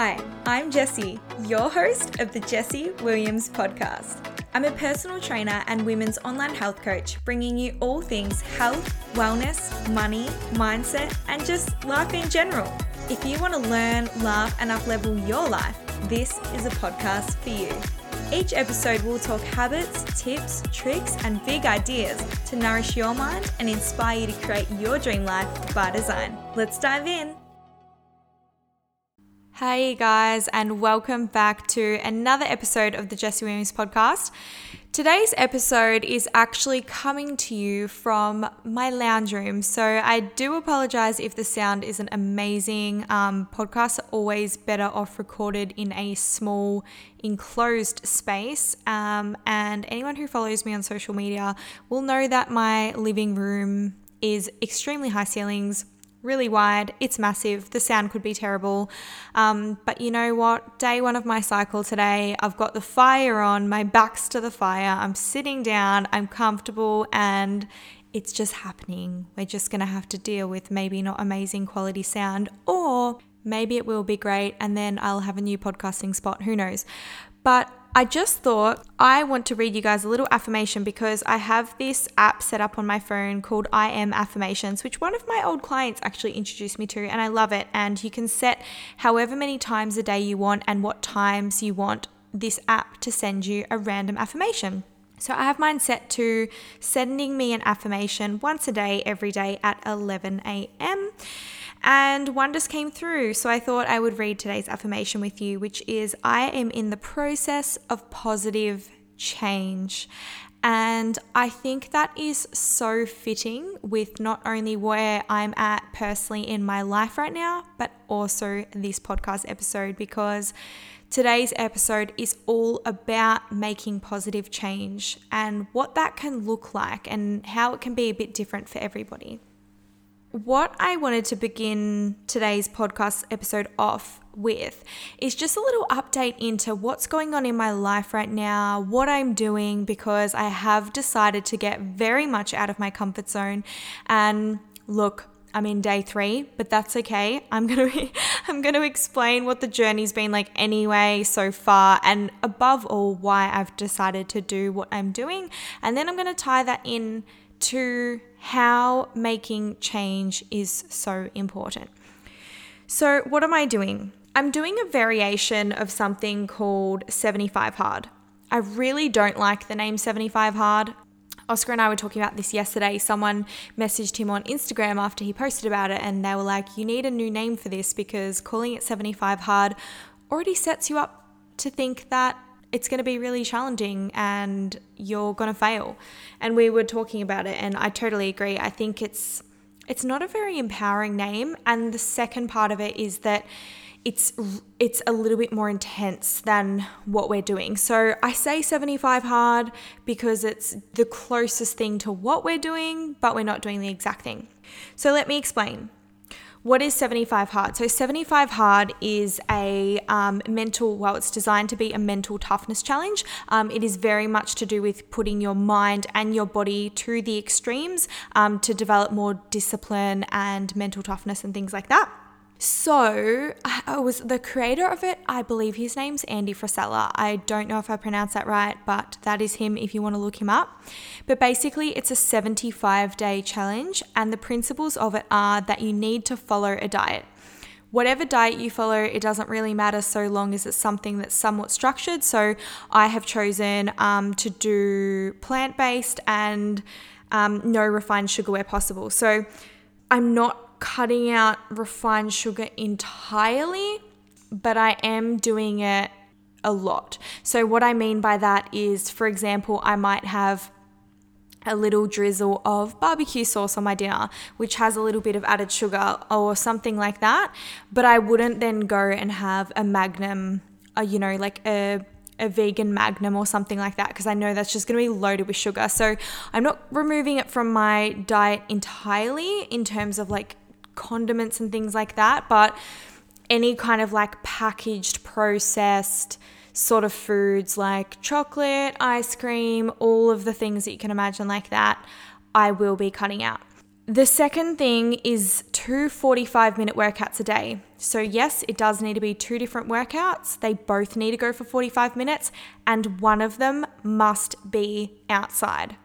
Hi, I'm Jessie, your host of the Jessie Williams podcast. I'm a personal trainer and women's online health coach, bringing you all things health, wellness, money, mindset, and just life in general. If you want to learn, laugh, and up-level your life, this is a podcast for you. Each episode will talk habits, tips, tricks, and big ideas to nourish your mind and inspire you to create your dream life by design. Let's dive in. Hey guys, and welcome back to another episode of the Jessie Williams podcast. Today's episode is actually coming to you from my lounge room, so I do apologize if the sound isn't amazing. Podcasts are always better off recorded in a small, enclosed space, and anyone who follows me on social media will know that my living room is extremely high ceilings, really wide, it's massive, the sound could be terrible, but you know what, day one of my cycle today, I've got the fire on, my back's to the fire, I'm sitting down, I'm comfortable, and it's just happening. We're just going to have to deal with maybe not amazing quality sound, or maybe it will be great, and then I'll have a new podcasting spot, who knows, but I just thought I want to read you guys a little affirmation because I have this app set up on my phone called I Am Affirmations, which one of my old clients actually introduced me to, and I love it. And you can set however many times a day you want and what times you want this app to send you a random affirmation. So I have mine set to sending me an affirmation once a day, every day at 11 a.m. And one just came through, so I thought I would read today's affirmation with you, which is, I am in the process of positive change. And I think that is so fitting with not only where I'm at personally in my life right now, but also this podcast episode, because today's episode is all about making positive change and what that can look like and how it can be a bit different for everybody. What I wanted to begin today's podcast episode off with is just a little update into what's going on in my life right now, what I'm doing, because I have decided to get very much out of my comfort zone. And look, I'm in day 3, but that's okay. I'm going to explain what the journey's been like anyway so far, and above all, why I've decided to do what I'm doing. And then I'm going to tie that in to how making change is so important. So what am I doing? I'm doing a variation of something called 75 Hard. I really don't like the name 75 Hard. Oscar and I were talking about this yesterday. Someone messaged him on Instagram after he posted about it, and they were like, you need a new name for this because calling it 75 Hard already sets you up to think that it's going to be really challenging and you're going to fail. And we were talking about it, and I totally agree. I think it's not a very empowering name. And the second part of it is that it's a little bit more intense than what we're doing. So I say 75 Hard because it's the closest thing to what we're doing, but we're not doing the exact thing. So let me explain. What is 75 Hard? So 75 Hard is a it's designed to be a mental toughness challenge. It is very much to do with putting your mind and your body to the extremes to develop more discipline and mental toughness and things like that. So I was the creator of it. I believe his name's Andy Frisella. I don't know if I pronounced that right, but that is him if you want to look him up. But basically it's a 75-day challenge, and the principles of it are that you need to follow a diet. Whatever diet you follow, it doesn't really matter so long as it's something that's somewhat structured. So I have chosen to do plant-based and no refined sugar where possible. So I'm not cutting out refined sugar entirely, but I am doing it a lot. So what I mean by that is, for example, I might have a little drizzle of barbecue sauce on my dinner, which has a little bit of added sugar or something like that, but I wouldn't then go and have a Magnum, like a vegan Magnum or something like that, because I know that's just going to be loaded with sugar. So I'm not removing it from my diet entirely in terms of like condiments and things like that, but any kind of like packaged, processed sort of foods like chocolate, ice cream, all of the things that you can imagine like that, I will be cutting out. The second thing is 2 45-minute workouts a day. So yes, it does need to be 2 different workouts. They both need to go for 45 minutes and one of them must be outside.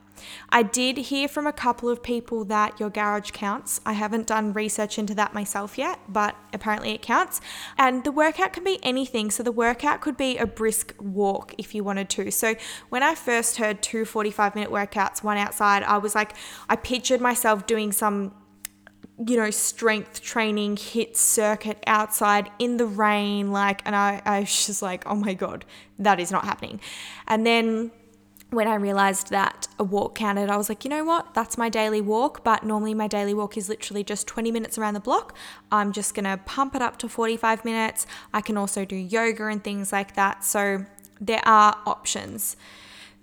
I did hear from a couple of people that your garage counts. I haven't done research into that myself yet, but apparently it counts. And the workout can be anything. So the workout could be a brisk walk if you wanted to. So when I first heard 2 45-minute workouts, one outside, I was like, I pictured myself doing some, strength training, HIIT circuit outside in the rain, and I was just like, oh my God, that is not happening. And then when I realized that a walk counted, I was like, you know what? That's my daily walk. But normally my daily walk is literally just 20 minutes around the block. I'm just going to pump it up to 45 minutes. I can also do yoga and things like that. So there are options.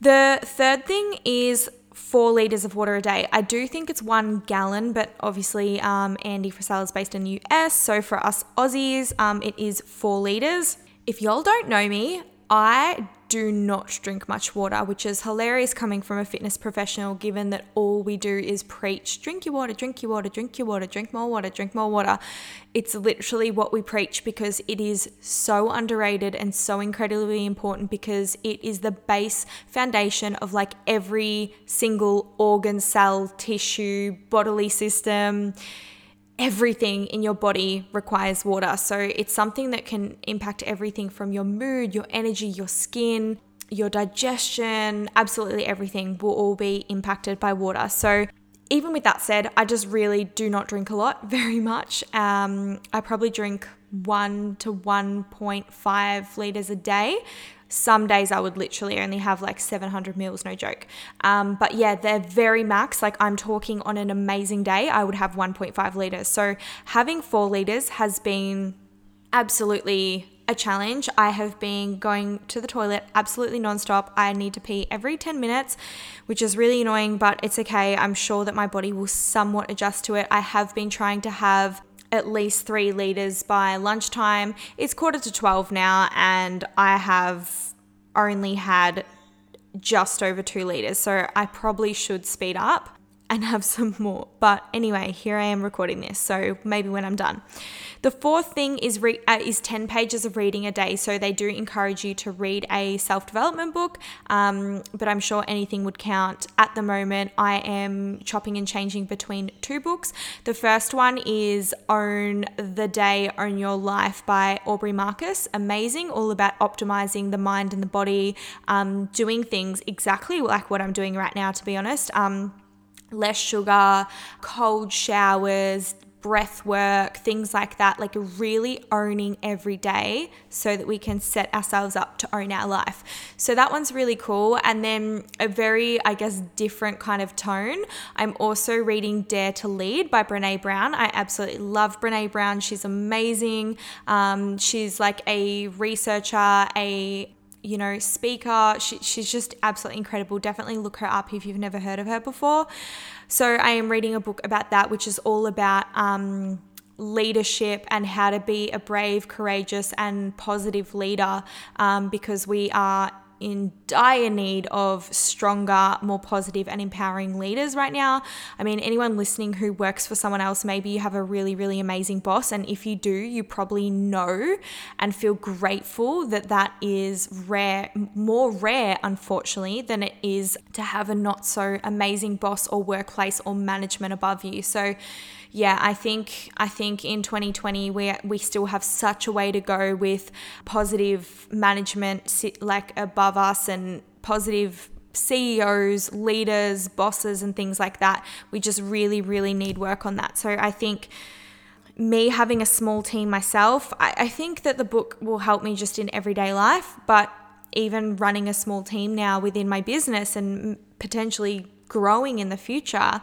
The third thing is 4 liters of water a day. I do think it's 1 gallon, but obviously Andy Frisella is based in the US. So for us Aussies, it is 4 liters. If y'all don't know me, I do not drink much water, which is hilarious coming from a fitness professional, given that all we do is preach, drink your water, drink your water, drink your water, drink more water, drink more water. It's literally what we preach because it is so underrated and so incredibly important because it is the base foundation of every single organ, cell, tissue, bodily system. Everything in your body requires water. So it's something that can impact everything from your mood, your energy, your skin, your digestion, absolutely everything will all be impacted by water. So even with that said, I just really do not drink a lot, very much. I probably drink 1 to 1.5 liters a day. Some days I would literally only have 700 mils, no joke. But yeah, they're very max. I'm talking on an amazing day, I would have 1.5 liters. So having 4 liters has been absolutely a challenge. I have been going to the toilet absolutely nonstop. I need to pee every 10 minutes, which is really annoying, but it's okay. I'm sure that my body will somewhat adjust to it. I have been trying to have at least 3 liters by lunchtime. It's 11:45 now and I have only had just over 2 liters. So I probably should speed up and have some more. But anyway, here I am recording this. So maybe when I'm done. The fourth thing is 10 pages of reading a day. So they do encourage you to read a self-development book, but I'm sure anything would count. At the moment, I am chopping and changing between 2 books. The first one is Own the Day, Own Your Life by Aubrey Marcus. Amazing, all about optimizing the mind and the body, doing things exactly like what I'm doing right now, to be honest. Less sugar, cold showers, breath work, things like that, really owning every day so that we can set ourselves up to own our life. So that one's really cool. And then a very, different kind of tone. I'm also reading Dare to Lead by Brené Brown. I absolutely love Brené Brown. She's amazing. She's a researcher, speaker. She's just absolutely incredible. Definitely look her up if you've never heard of her before. So I am reading a book about that, which is all about leadership and how to be a brave, courageous, and positive leader, because we are in dire need of stronger, more positive and empowering leaders right now. I mean, anyone listening who works for someone else, maybe you have a really, really amazing boss. And if you do, you probably know and feel grateful that is rare, more rare, unfortunately, than it is to have a not so amazing boss or workplace or management above you. So yeah, I think in 2020 we still have such a way to go with positive management above us and positive CEOs, leaders, bosses and things like that. We just really, really need work on that. So I think me having a small team myself, I think that the book will help me just in everyday life, but even running a small team now within my business and potentially growing in the future,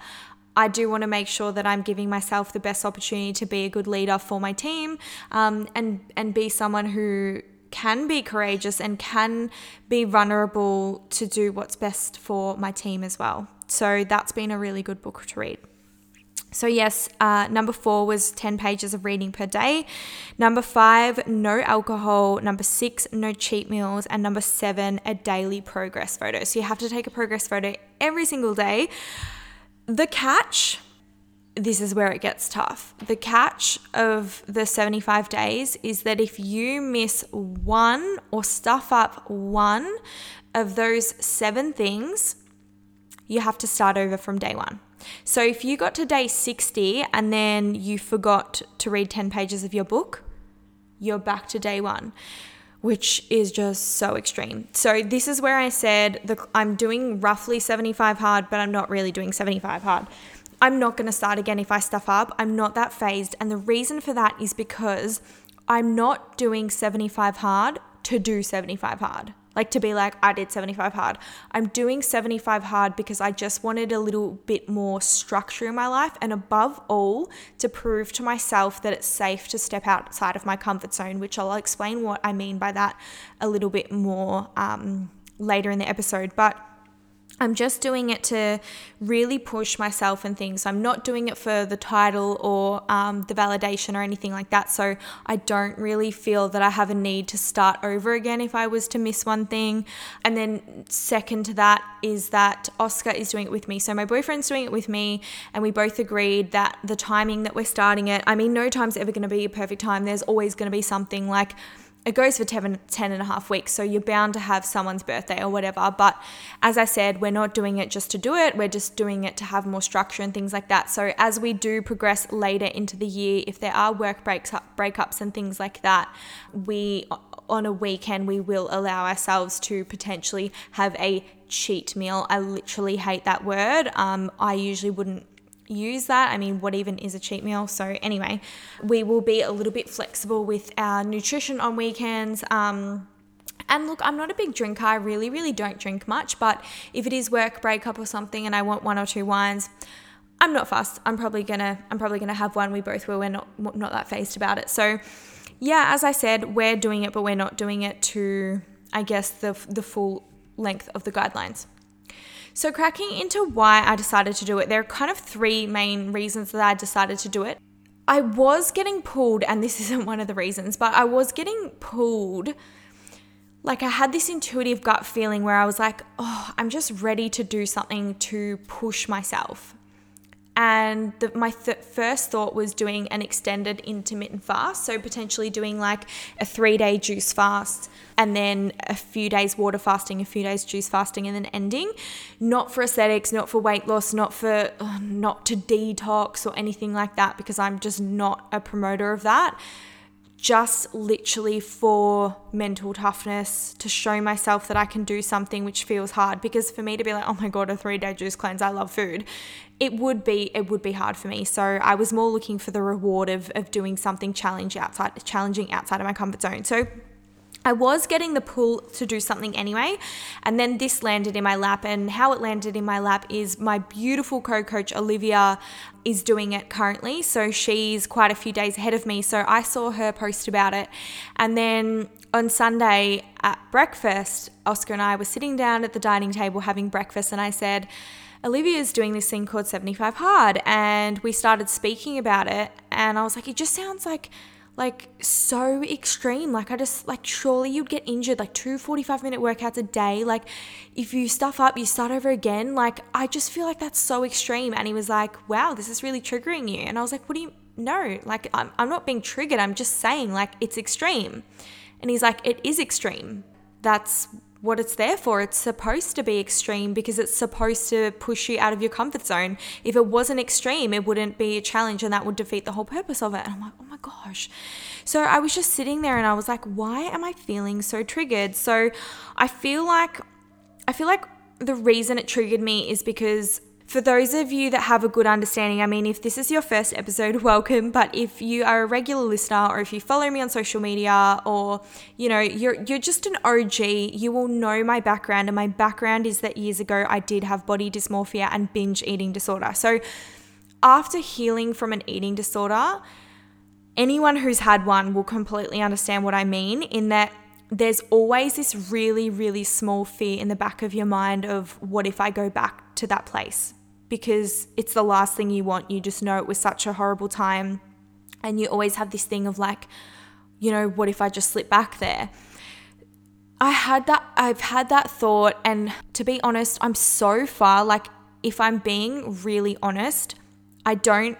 I do want to make sure that I'm giving myself the best opportunity to be a good leader for my team, and be someone who can be courageous and can be vulnerable to do what's best for my team as well. So that's been a really good book to read. So yes, number 4 was 10 pages of reading per day. Number 5, no alcohol. Number 6, no cheat meals. And number 7, a daily progress photo. So you have to take a progress photo every single day. The catch this is where it gets tough. The catch of the 75 days is that if you miss one or stuff up one of those 7 things, you have to start over from day one. So if you got to day 60 and then you forgot to read 10 pages of your book, you're back to day one, which is just so extreme. So this is where I said I'm doing roughly 75 hard, but I'm not really doing 75 hard. I'm not going to start again if I stuff up. I'm not that phased. And the reason for that is because I'm not doing 75 hard to do 75 hard. Like to be like, I did 75 hard. I'm doing 75 hard because I just wanted a little bit more structure in my life, and above all, to prove to myself that it's safe to step outside of my comfort zone, which I'll explain what I mean by that a little bit more later in the episode. But I'm just doing it to really push myself and things. So I'm not doing it for the title or the validation or anything like that. So I don't really feel that I have a need to start over again if I was to miss one thing. And then second to that is that Oscar is doing it with me. So my boyfriend's doing it with me, and we both agreed that the timing that we're starting it, I mean, no time's ever going to be a perfect time. There's always going to be something, like it goes for 10 and a half weeks, so you're bound to have someone's birthday or whatever. But as I said, we're not doing it just to do it. We're just doing it to have more structure and things like that. So as we do progress later into the year, if there are work breakups and things like that, we on a weekend, we will allow ourselves to potentially have a cheat meal. I literally hate that word. I usually wouldn't use that. I mean, what even is a cheat meal? So anyway, we will be a little bit flexible with our nutrition on weekends. And look, I'm not a big drinker. I really, really don't drink much, but if it is work breakup or something and I want 1 or 2 wines, I'm not fussed. I'm probably gonna have one. We both will. We're not that phased about it. So yeah, as I said, we're doing it, but we're not doing it to, I guess, the full length of the guidelines. So cracking into why I decided to do it, there are kind of 3 main reasons that I decided to do it. I was getting pulled, and this isn't one of the reasons, but I was getting pulled. Like I had this intuitive gut feeling where I was like, oh, I'm just ready to do something to push myself. And my first thought was doing an extended intermittent fast. So potentially doing like a 3-day juice fast and then a few days water fasting, a few days juice fasting, and then ending. Not for aesthetics, not for weight loss, not to detox or anything like that, because I'm just not a promoter of that. Just literally for mental toughness, to show myself that I can do something which feels hard. Because for me to be like, oh my God, a 3-day juice cleanse, I love food, it would be hard for me. So I was more looking for the reward of doing something challenging outside of my comfort zone. So I was getting the pull to do something anyway, and then this landed in my lap. And how it landed in my lap is my beautiful co-coach Olivia is doing it currently, so she's quite a few days ahead of me. So I saw her post about it, and then on Sunday at breakfast, Oscar and I were sitting down at the dining table having breakfast, and I said, Olivia's doing this thing called 75 Hard, and we started speaking about it, and I was like, it just sounds like so extreme. Like I just, like, surely you'd get injured, like 2 45-minute workouts a day. Like if you stuff up, you start over again. Like I just feel like that's so extreme. And he was like, wow, this is really triggering you. And I was like, what do you know? Like I'm not being triggered. I'm just saying like it's extreme. And he's like, it is extreme. That's what it's there for. It's supposed to be extreme because it's supposed to push you out of your comfort zone. If it wasn't extreme, it wouldn't be a challenge, and that would defeat the whole purpose of it. And I'm like, oh my gosh. So I was just sitting there and I was like, why am I feeling so triggered? So I feel like the reason it triggered me is because, for those of you that have a good understanding, I mean, if this is your first episode, welcome. But if you are a regular listener, or if you follow me on social media, or, you know, you're just an OG, you will know my background. And my background is that years ago, I did have body dysmorphia and binge eating disorder. So after healing from an eating disorder, anyone who's had one will completely understand what I mean, in that there's always this really, really small fear in the back of your mind of, what if I go back to that place? Because it's the last thing you want. You just know it was such a horrible time, and you always have this thing of like, you know, what if I just slip back there? I've had that thought, and to be honest, I'm so far, like if I'm being really honest, I don't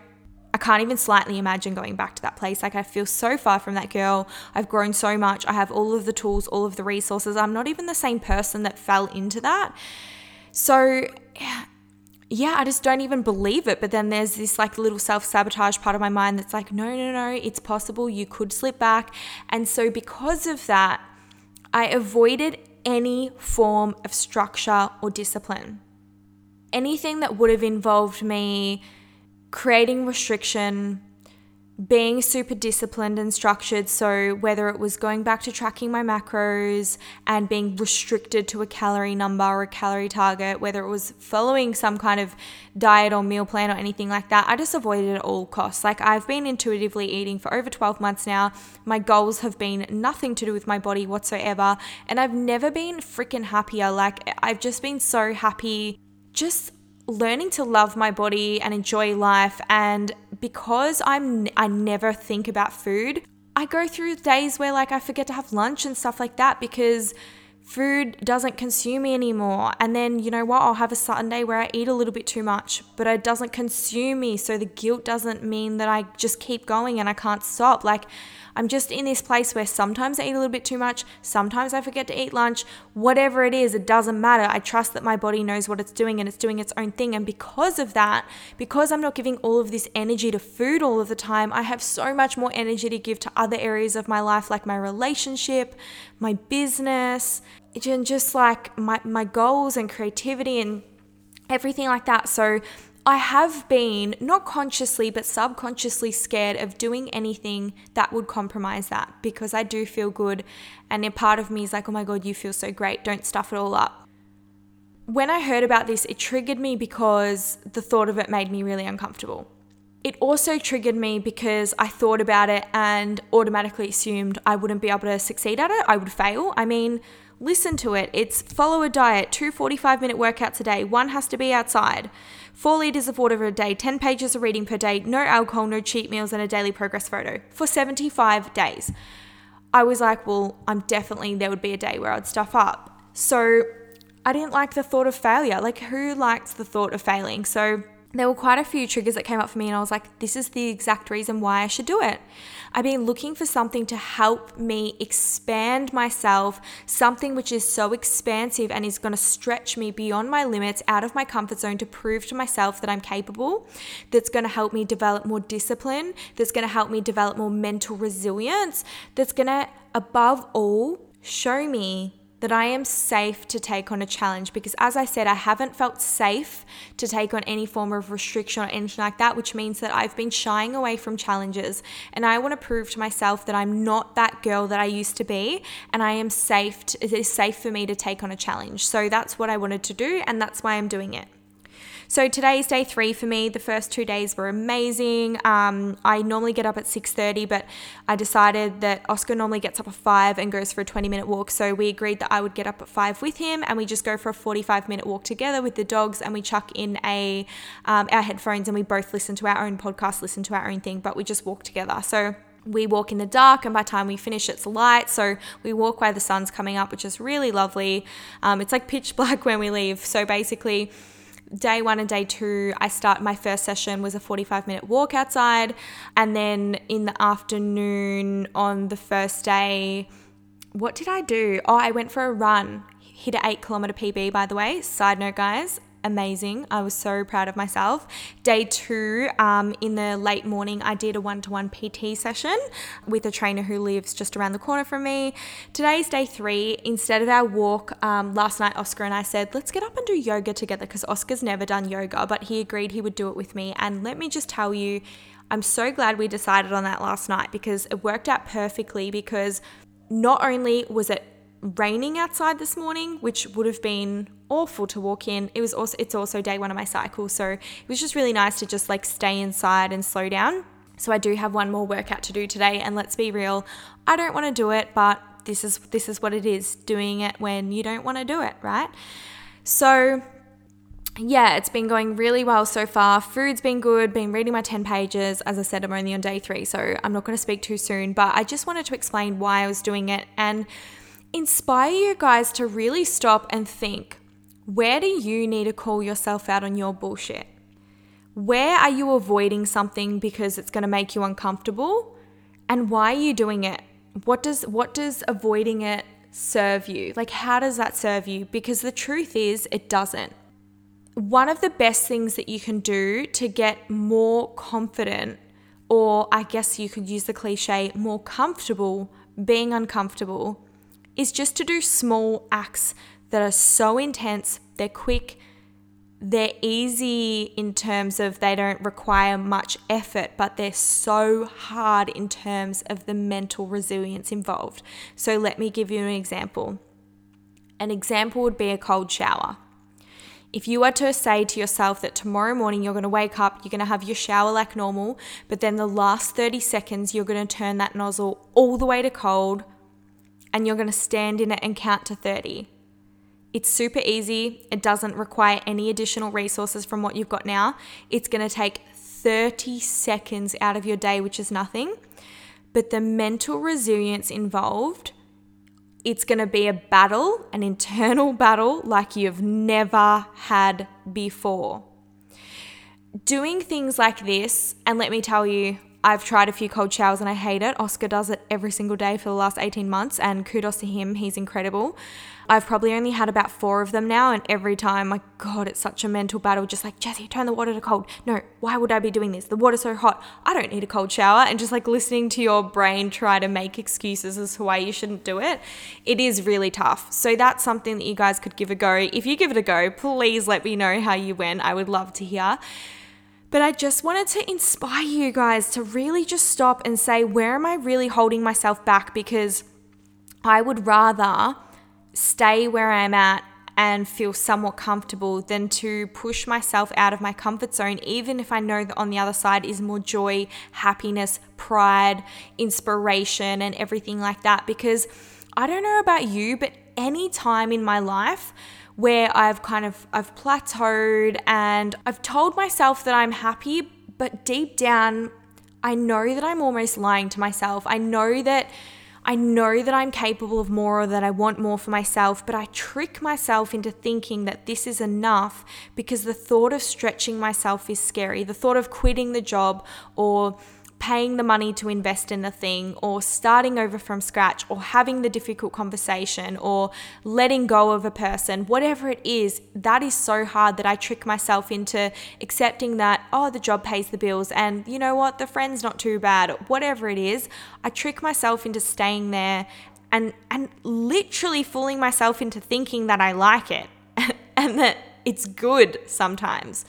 I can't even slightly imagine going back to that place. Like, I feel so far from that girl. I've grown so much. I have all of the tools, all of the resources. I'm not even the same person that fell into that. So yeah, I just don't even believe it. But then there's this like little self-sabotage part of my mind that's like, no, it's possible. You could slip back. And so because of that, I avoided any form of structure or discipline. Anything that would have involved me creating restriction, being super disciplined and structured. So whether it was going back to tracking my macros and being restricted to a calorie number or a calorie target, whether it was following some kind of diet or meal plan or anything like that, I just avoided it at all costs. Like, I've been intuitively eating for over 12 months now. My goals have been nothing to do with my body whatsoever. And I've never been freaking happier. Like, I've just been so happy just learning to love my body and enjoy life. And because I never think about food, I go through days where like I forget to have lunch and stuff like that because food doesn't consume me anymore. And then, you know what, I'll have a Sunday where I eat a little bit too much, but it doesn't consume me. So the guilt doesn't mean that I just keep going and I can't stop. Like, I'm just in this place where sometimes I eat a little bit too much, sometimes I forget to eat lunch, whatever it is, it doesn't matter. I trust that my body knows what it's doing and it's doing its own thing. And because of that, because I'm not giving all of this energy to food all of the time, I have so much more energy to give to other areas of my life, like my relationship, my business, and just like my goals and creativity and everything like that. So I have been, not consciously, but subconsciously scared of doing anything that would compromise that, because I do feel good. And a part of me is like, oh my God, you feel so great. Don't stuff it all up. When I heard about this, it triggered me because the thought of it made me really uncomfortable. It also triggered me because I thought about it and automatically assumed I wouldn't be able to succeed at it. I would fail. I mean, listen to it. It's follow a diet, 2 45-minute workouts a day. One has to be outside. 4 liters of water a day, 10 pages of reading per day, no alcohol, no cheat meals, and a daily progress photo for 75 days. I was like, well, I'm definitely, there would be a day where I'd stuff up. So I didn't like the thought of failure. Like, who likes the thought of failing? So there were quite a few triggers that came up for me and I was like, this is the exact reason why I should do it. I've been looking for something to help me expand myself, something which is so expansive and is going to stretch me beyond my limits, out of my comfort zone, to prove to myself that I'm capable, that's going to help me develop more discipline, that's going to help me develop more mental resilience, that's going to, above all, show me that I am safe to take on a challenge. Because as I said, I haven't felt safe to take on any form of restriction or anything like that, which means that I've been shying away from challenges. And I want to prove to myself that I'm not that girl that I used to be, and I am safe to, it is safe for me to take on a challenge. So that's what I wanted to do, and that's why I'm doing it. So today is day 3 for me. The first 2 days were amazing. I normally get up at 6:30, but I decided that Oscar normally gets up at 5 and goes for a 20-minute walk. So we agreed that I would get up at 5 with him and we just go for a 45-minute walk together with the dogs, and we chuck in our headphones and we both listen to our own podcast, listen to our own thing, but we just walk together. So we walk in the dark, and by the time we finish, it's light. So we walk while the sun's coming up, which is really lovely. It's like pitch black when we leave. So basically, day 1 and day 2, I start, my first session was a 45-minute walk outside. And then in the afternoon on the first day, what did I do? Oh, I went for a run, hit an 8-kilometer PB, by the way. Side note, guys, amazing. I was so proud of myself. Day 2, in the late morning, I did a 1-to-1 PT session with a trainer who lives just around the corner from me. Today's day 3. Instead of our walk, last night, Oscar and I said, let's get up and do yoga together, because Oscar's never done yoga, but he agreed he would do it with me. And let me just tell you, I'm so glad we decided on that last night, because it worked out perfectly. Because not only was it raining outside this morning, which would have been awful to walk in, it's also day 1 of my cycle, so it was just really nice to just like stay inside and slow down. So I do have one more workout to do today, and let's be real, I don't want to do it, but this is what it is, doing it when you don't want to do it, right? So yeah, it's been going really well so far. Food's been good, been reading my 10 pages. As I said, I'm only on day 3, so I'm not going to speak too soon, but I just wanted to explain why I was doing it and inspire you guys to really stop and think, where do you need to call yourself out on your bullshit? Where are you avoiding something because it's going to make you uncomfortable? And why are you doing it? What does avoiding it serve you? Like, how does that serve you? Because the truth is, it doesn't. One of the best things that you can do to get more confident, or I guess you could use the cliche, more comfortable being uncomfortable, is just to do small acts that are so intense, they're quick, they're easy in terms of they don't require much effort, but they're so hard in terms of the mental resilience involved. So let me give you an example. An example would be a cold shower. If you were to say to yourself that tomorrow morning you're going to wake up, you're going to have your shower like normal, but then the last 30 seconds you're going to turn that nozzle all the way to cold and you're going to stand in it and count to 30. It's super easy. It doesn't require any additional resources from what you've got now. It's going to take 30 seconds out of your day, which is nothing. But the mental resilience involved, it's going to be a battle, an internal battle like you've never had before. Doing things like this, and let me tell you, I've tried a few cold showers and I hate it. Oscar does it every single day for the last 18 months and kudos to him. He's incredible. I've probably only had about 4 of them now, and every time, my God, it's such a mental battle. Just like, Jessie, turn the water to cold. No, why would I be doing this? The water's so hot. I don't need a cold shower. And just like listening to your brain try to make excuses as to why you shouldn't do it. It is really tough. So that's something that you guys could give a go. If you give it a go, please let me know how you went. I would love to hear. But I just wanted to inspire you guys to really just stop and say, where am I really holding myself back? Because I would rather stay where I'm at and feel somewhat comfortable than to push myself out of my comfort zone, even if I know that on the other side is more joy, happiness, pride, inspiration, and everything like that. Because I don't know about you, but any time in my life where I've plateaued and I've told myself that I'm happy, but deep down, I know that I'm almost lying to myself. I know that I'm capable of more, or that I want more for myself, but I trick myself into thinking that this is enough because the thought of stretching myself is scary. The thought of quitting the job or paying the money to invest in the thing, or starting over from scratch, or having the difficult conversation, or letting go of a person, whatever it is, that is so hard that I trick myself into accepting that, oh, the job pays the bills and you know what, the friend's not too bad, whatever it is. I trick myself into staying there and literally fooling myself into thinking that I like it and that it's good sometimes.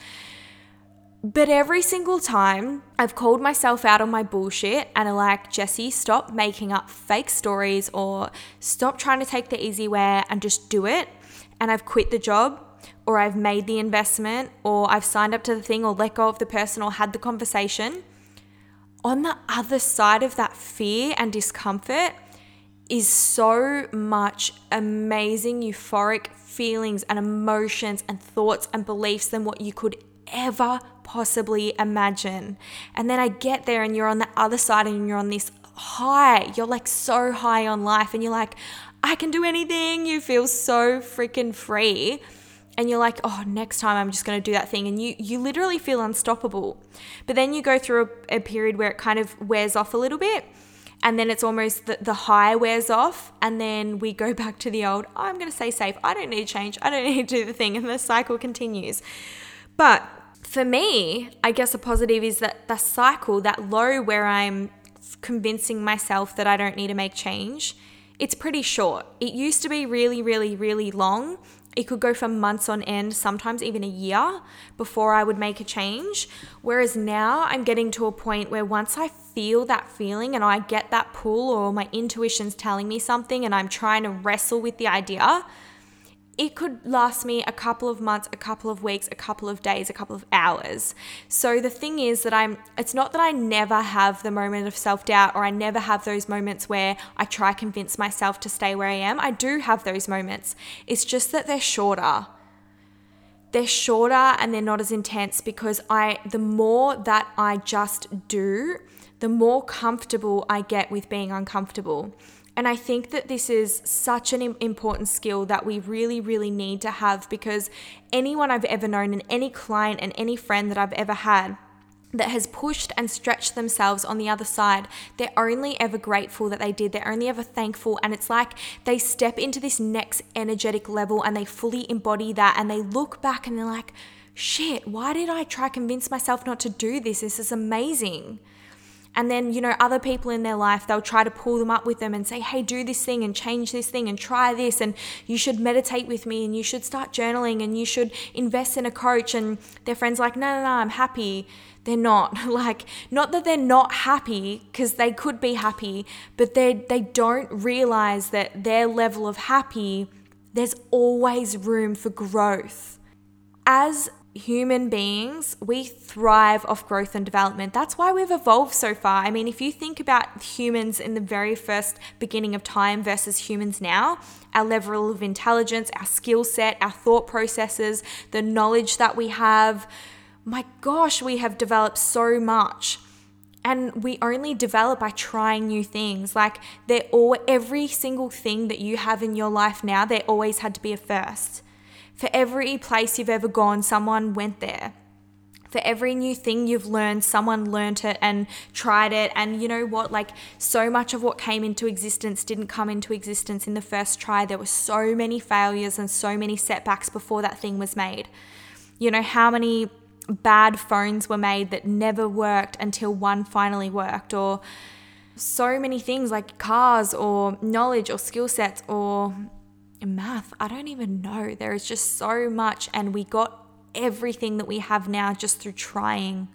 But every single time I've called myself out on my bullshit and I'm like, Jessie, stop making up fake stories, or stop trying to take the easy way and just do it. And I've quit the job, or I've made the investment, or I've signed up to the thing, or let go of the person, or had the conversation. On the other side of that fear and discomfort is so much amazing euphoric feelings and emotions and thoughts and beliefs than what you could ever possibly imagine. And then I get there and you're on the other side and you're on this high, you're like so high on life, and you're like, I can do anything. You feel so freaking free. And you're like, oh, next time I'm just going to do that thing. And you literally feel unstoppable. But then you go through a period where it kind of wears off a little bit. And then it's almost the high wears off. And then we go back to the old, oh, I'm going to stay safe. I don't need change. I don't need to do the thing. And the cycle continues. But for me, I guess a positive is that the cycle, that low where I'm convincing myself that I don't need to make change, it's pretty short. It used to be really, really, really long. It could go for months on end, sometimes even a year before I would make a change. Whereas now I'm getting to a point where once I feel that feeling and I get that pull, or my intuition's telling me something and I'm trying to wrestle with the idea, it could last me a couple of months, a couple of weeks, a couple of days, a couple of hours. So the thing is that it's not that I never have the moment of self-doubt, or I never have those moments where I try to convince myself to stay where I am. I do have those moments. It's just that they're shorter. They're shorter and they're not as intense, because the more that I just do, the more comfortable I get with being uncomfortable. And I think that this is such an important skill that we really, really need to have, because anyone I've ever known and any client and any friend that I've ever had that has pushed and stretched themselves on the other side, they're only ever grateful that they did. They're only ever thankful. And it's like they step into this next energetic level and they fully embody that. And they look back and they're like, shit, why did I try to convince myself not to do this? This is amazing. And then, you know, other people in their life, they'll try to pull them up with them and say, hey, do this thing and change this thing and try this. And you should meditate with me and you should start journaling and you should invest in a coach. And their friend's like, no, I'm happy. They're not. Like, not that they're not happy, because they could be happy, but they don't realize that their level of happy, there's always room for growth. As human beings, we thrive off growth and development. That's why we've evolved so far. I mean, if you think about humans in the very first beginning of time versus humans now, our level of intelligence, our skill set, our thought processes, the knowledge that we have, my gosh, we have developed so much. And we only develop by trying new things. Like, every single thing that you have in your life now, there always had to be a first. For every place you've ever gone, someone went there. For every new thing you've learned, someone learned it and tried it. And you know what? Like, so much of what came into existence didn't come into existence in the first try. There were so many failures and so many setbacks before that thing was made. You know, how many bad phones were made that never worked until one finally worked? Or so many things, like cars or knowledge or skill sets or math, I don't even know. There is just so much, and we got everything that we have now just through trying,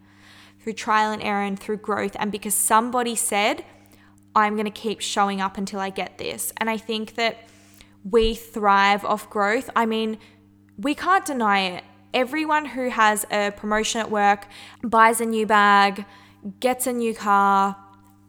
through trial and error and through growth, and because somebody said, I'm going to keep showing up until I get this. And I think that we thrive off growth. I mean, we can't deny it. Everyone who has a promotion at work, buys a new bag, gets a new car,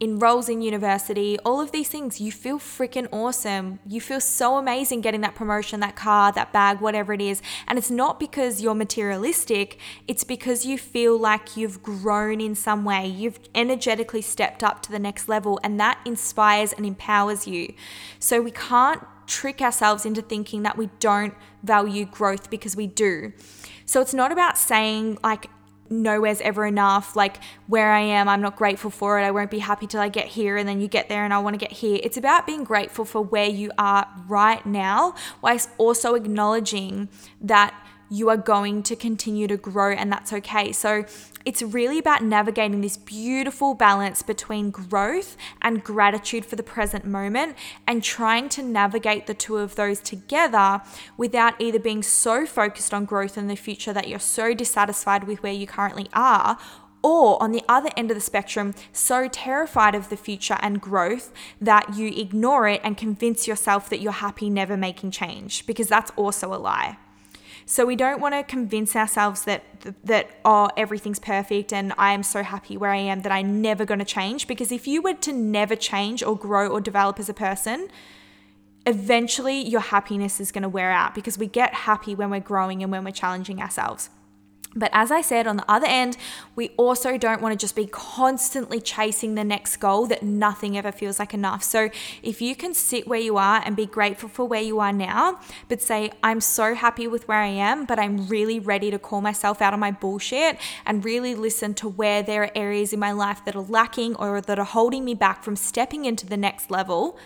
enrolls in university, all of these things, you feel freaking awesome. You feel so amazing getting that promotion, that car, that bag, whatever it is. And it's not because you're materialistic. It's because you feel like you've grown in some way. You've energetically stepped up to the next level, and that inspires and empowers you. So we can't trick ourselves into thinking that we don't value growth, because we do. So it's not about saying like, nowhere's ever enough, like where I am, I'm not grateful for it, I won't be happy till I get here, and then you get there and I want to get here. It's about being grateful for where you are right now, whilst also acknowledging that you are going to continue to grow, and that's okay. So it's really about navigating this beautiful balance between growth and gratitude for the present moment, and trying to navigate the two of those together without either being so focused on growth in the future that you're so dissatisfied with where you currently are, or on the other end of the spectrum, so terrified of the future and growth that you ignore it and convince yourself that you're happy never making change, because that's also a lie. So we don't want to convince ourselves that oh, everything's perfect and I am so happy where I am that I'm never going to change, because if you were to never change or grow or develop as a person, eventually your happiness is going to wear out, because we get happy when we're growing and when we're challenging ourselves. But as I said, on the other end, we also don't want to just be constantly chasing the next goal that nothing ever feels like enough. So if you can sit where you are and be grateful for where you are now, but say, I'm so happy with where I am, but I'm really ready to call myself out on my bullshit and really listen to where there are areas in my life that are lacking or that are holding me back from stepping into the next level.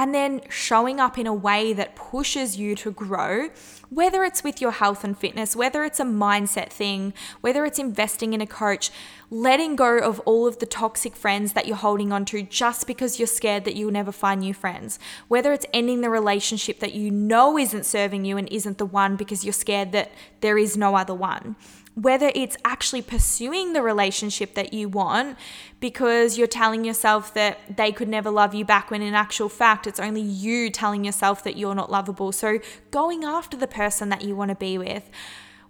And then showing up in a way that pushes you to grow, whether it's with your health and fitness, whether it's a mindset thing, whether it's investing in a coach, letting go of all of the toxic friends that you're holding on to just because you're scared that you'll never find new friends, whether it's ending the relationship that you know isn't serving you and isn't the one because you're scared that there is no other one, whether it's actually pursuing the relationship that you want because you're telling yourself that they could never love you back, when in actual fact, it's only you telling yourself that you're not lovable. So going after the person that you want to be with,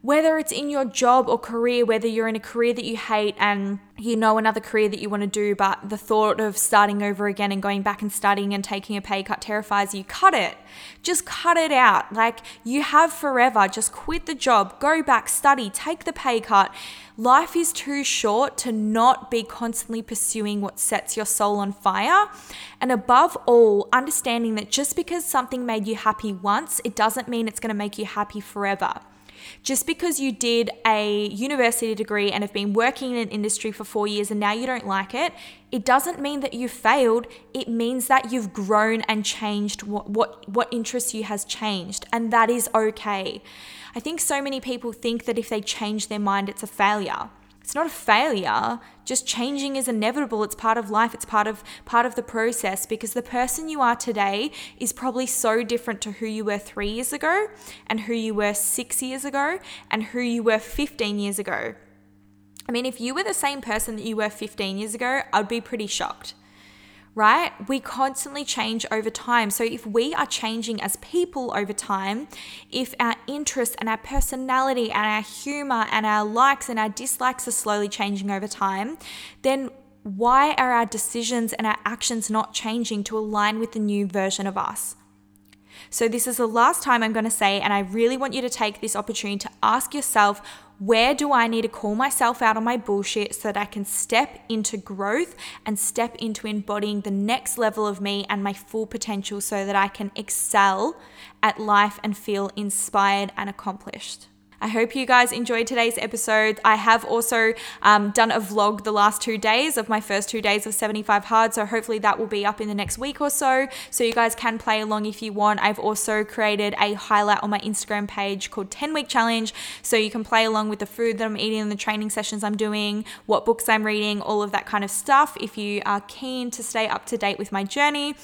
whether it's in your job or career, whether you're in a career that you hate and you know another career that you want to do, but the thought of starting over again and going back and studying and taking a pay cut terrifies you, cut it. Just cut it out. Like, you have forever. Just quit the job, go back, study, take the pay cut. Life is too short to not be constantly pursuing what sets your soul on fire. And above all, understanding that just because something made you happy once, it doesn't mean it's going to make you happy forever. Just because you did a university degree and have been working in an industry for 4 years and now you don't like it, it doesn't mean that you failed. It means that you've grown and changed, what interests you has changed, and that is okay. I think so many people think that if they change their mind, it's a failure. It's not a failure. Just changing is inevitable. It's part of life. It's part of the process, because the person you are today is probably so different to who you were 3 years ago and who you were 6 years ago and who you were 15 years ago. I mean, if you were the same person that you were 15 years ago, I'd be pretty shocked, right? We constantly change over time. So if we are changing as people over time, if our interests and our personality and our humor and our likes and our dislikes are slowly changing over time, then why are our decisions and our actions not changing to align with the new version of us? So this is the last time I'm going to say, and I really want you to take this opportunity to ask yourself, where do I need to call myself out on my bullshit so that I can step into growth and step into embodying the next level of me and my full potential so that I can excel at life and feel inspired and accomplished? I hope you guys enjoyed today's episode. I have also done a vlog the last 2 days of my first 2 days of 75 Hard. So hopefully that will be up in the next week or so. So you guys can play along if you want. I've also created a highlight on my Instagram page called 10 Week Challenge. So you can play along with the food that I'm eating, the training sessions I'm doing, what books I'm reading, all of that kind of stuff, if you are keen to stay up to date with my journey.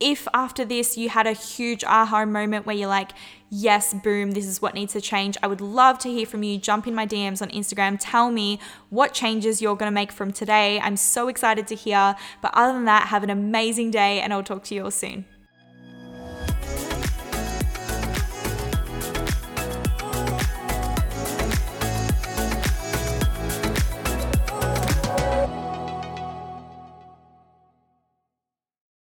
If after this you had a huge aha moment where you're like, yes, boom, this is what needs to change, I would love to hear from you. Jump in my DMs on Instagram. Tell me what changes you're going to make from today. I'm so excited to hear. But other than that, have an amazing day and I'll talk to you all soon.